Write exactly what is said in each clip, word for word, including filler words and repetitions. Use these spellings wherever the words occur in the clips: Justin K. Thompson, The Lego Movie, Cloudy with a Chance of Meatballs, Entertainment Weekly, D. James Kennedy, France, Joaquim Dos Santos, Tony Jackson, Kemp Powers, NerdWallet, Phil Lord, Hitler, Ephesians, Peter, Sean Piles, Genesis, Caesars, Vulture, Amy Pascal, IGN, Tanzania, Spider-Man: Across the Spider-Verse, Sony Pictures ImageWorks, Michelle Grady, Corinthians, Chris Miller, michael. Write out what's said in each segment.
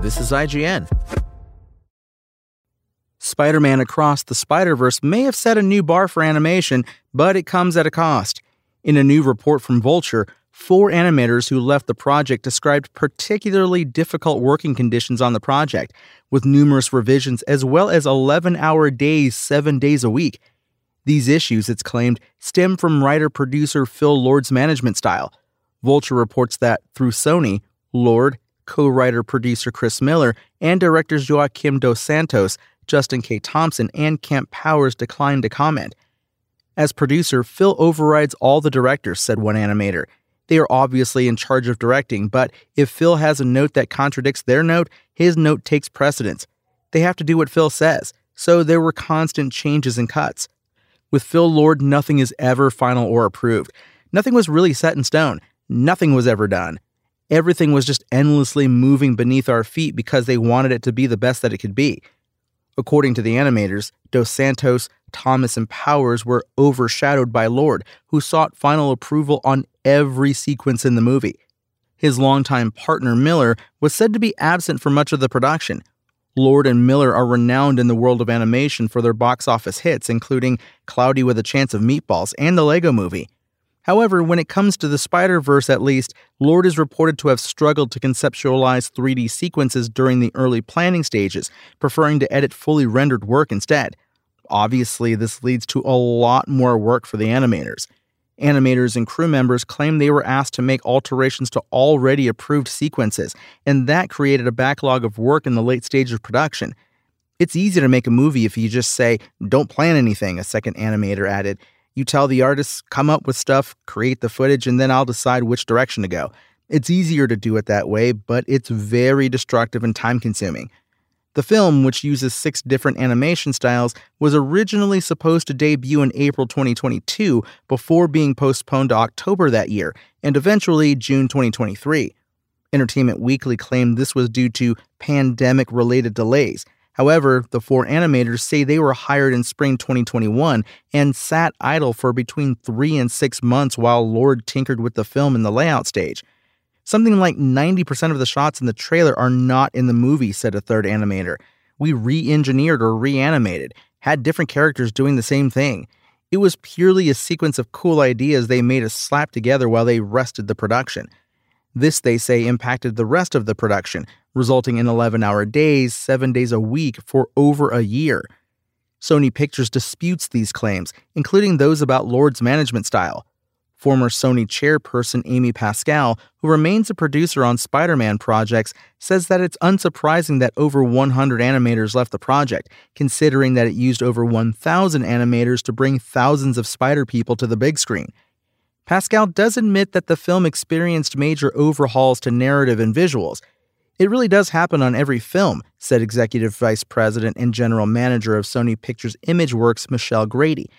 This is I G N. Spider-Man: Across the Spider-Verse may have set a new bar for animation, but it comes at a cost. In a new report from Vulture, four animators who left the project described particularly difficult working conditions on the project, with numerous revisions as well as eleven-hour days, seven days a week. These issues, it's claimed, stem from writer-producer Phil Lord's management style. Vulture reports that, through Sony, Lord, co-writer-producer Chris Miller, and directors Joaquim Dos Santos, Justin K. Thompson, and Kemp Powers declined to comment. As producer, Phil overrides all the directors, said one animator. They are obviously in charge of directing, but if Phil has a note that contradicts their note, his note takes precedence. They have to do what Phil says, so there were constant changes and cuts. With Phil Lord, nothing is ever final or approved. Nothing was really set in stone. Nothing was ever done. Everything was just endlessly moving beneath our feet because they wanted it to be the best that it could be. According to the animators, Dos Santos, Thomas, and Powers were overshadowed by Lord, who sought final approval on every sequence in the movie. His longtime partner, Miller, was said to be absent for much of the production. Lord and Miller are renowned in the world of animation for their box office hits, including Cloudy with a Chance of Meatballs and The Lego Movie. However, when it comes to the Spider-Verse at least, Lord is reported to have struggled to conceptualize three D sequences during the early planning stages, preferring to edit fully rendered work instead. Obviously, this leads to a lot more work for the animators. Animators and crew members claim they were asked to make alterations to already approved sequences, and that created a backlog of work in the late stage of production. It's easy to make a movie if you just say, "Don't plan anything," a second animator added. You tell the artists, come up with stuff, create the footage, and then I'll decide which direction to go. It's easier to do it that way, but it's very destructive and time-consuming. The film, which uses six different animation styles, was originally supposed to debut in April twenty twenty-two before being postponed to October that year, and eventually June twenty twenty-three. Entertainment Weekly claimed this was due to pandemic-related delays. However, the four animators say they were hired in spring twenty twenty-one and sat idle for between three and six months while Lord tinkered with the film in the layout stage. Something like ninety percent of the shots in the trailer are not in the movie, said a third animator. We re-engineered or reanimated, had different characters doing the same thing. It was purely a sequence of cool ideas they made us slap together while they rested the production. This, they say, impacted the rest of the production, resulting in eleven-hour days, seven days a week for over a year. Sony Pictures disputes these claims, including those about Lord's management style. Former Sony chairperson Amy Pascal, who remains a producer on Spider-Man projects, says that it's unsurprising that over one hundred animators left the project, considering that it used over one thousand animators to bring thousands of Spider-People to the big screen. Pascal does admit that the film experienced major overhauls to narrative and visuals. It really does happen on every film, said Executive Vice President and General Manager of Sony Pictures ImageWorks, Michelle Grady.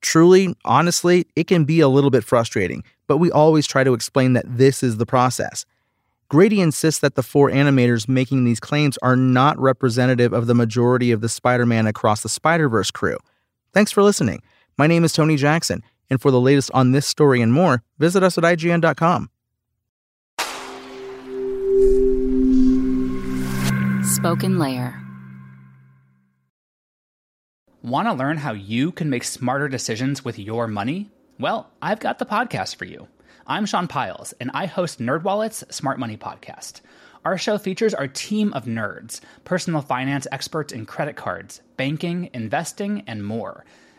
Truly, honestly, it can be a little bit frustrating, but we always try to explain that this is the process. Grady insists that the four animators making these claims are not representative of the majority of the Spider-Man Across the Spider-Verse crew. Thanks for listening. My name is Tony Jackson. And for the latest on this story and more, visit us at I G N dot com. Spoken Layer. Want to learn how you can make smarter decisions with your money? Well, I've got the podcast for you. I'm Sean Piles, and I host NerdWallet's Smart Money Podcast. Our show features our team of nerds, personal finance experts in credit cards, banking, investing, and more.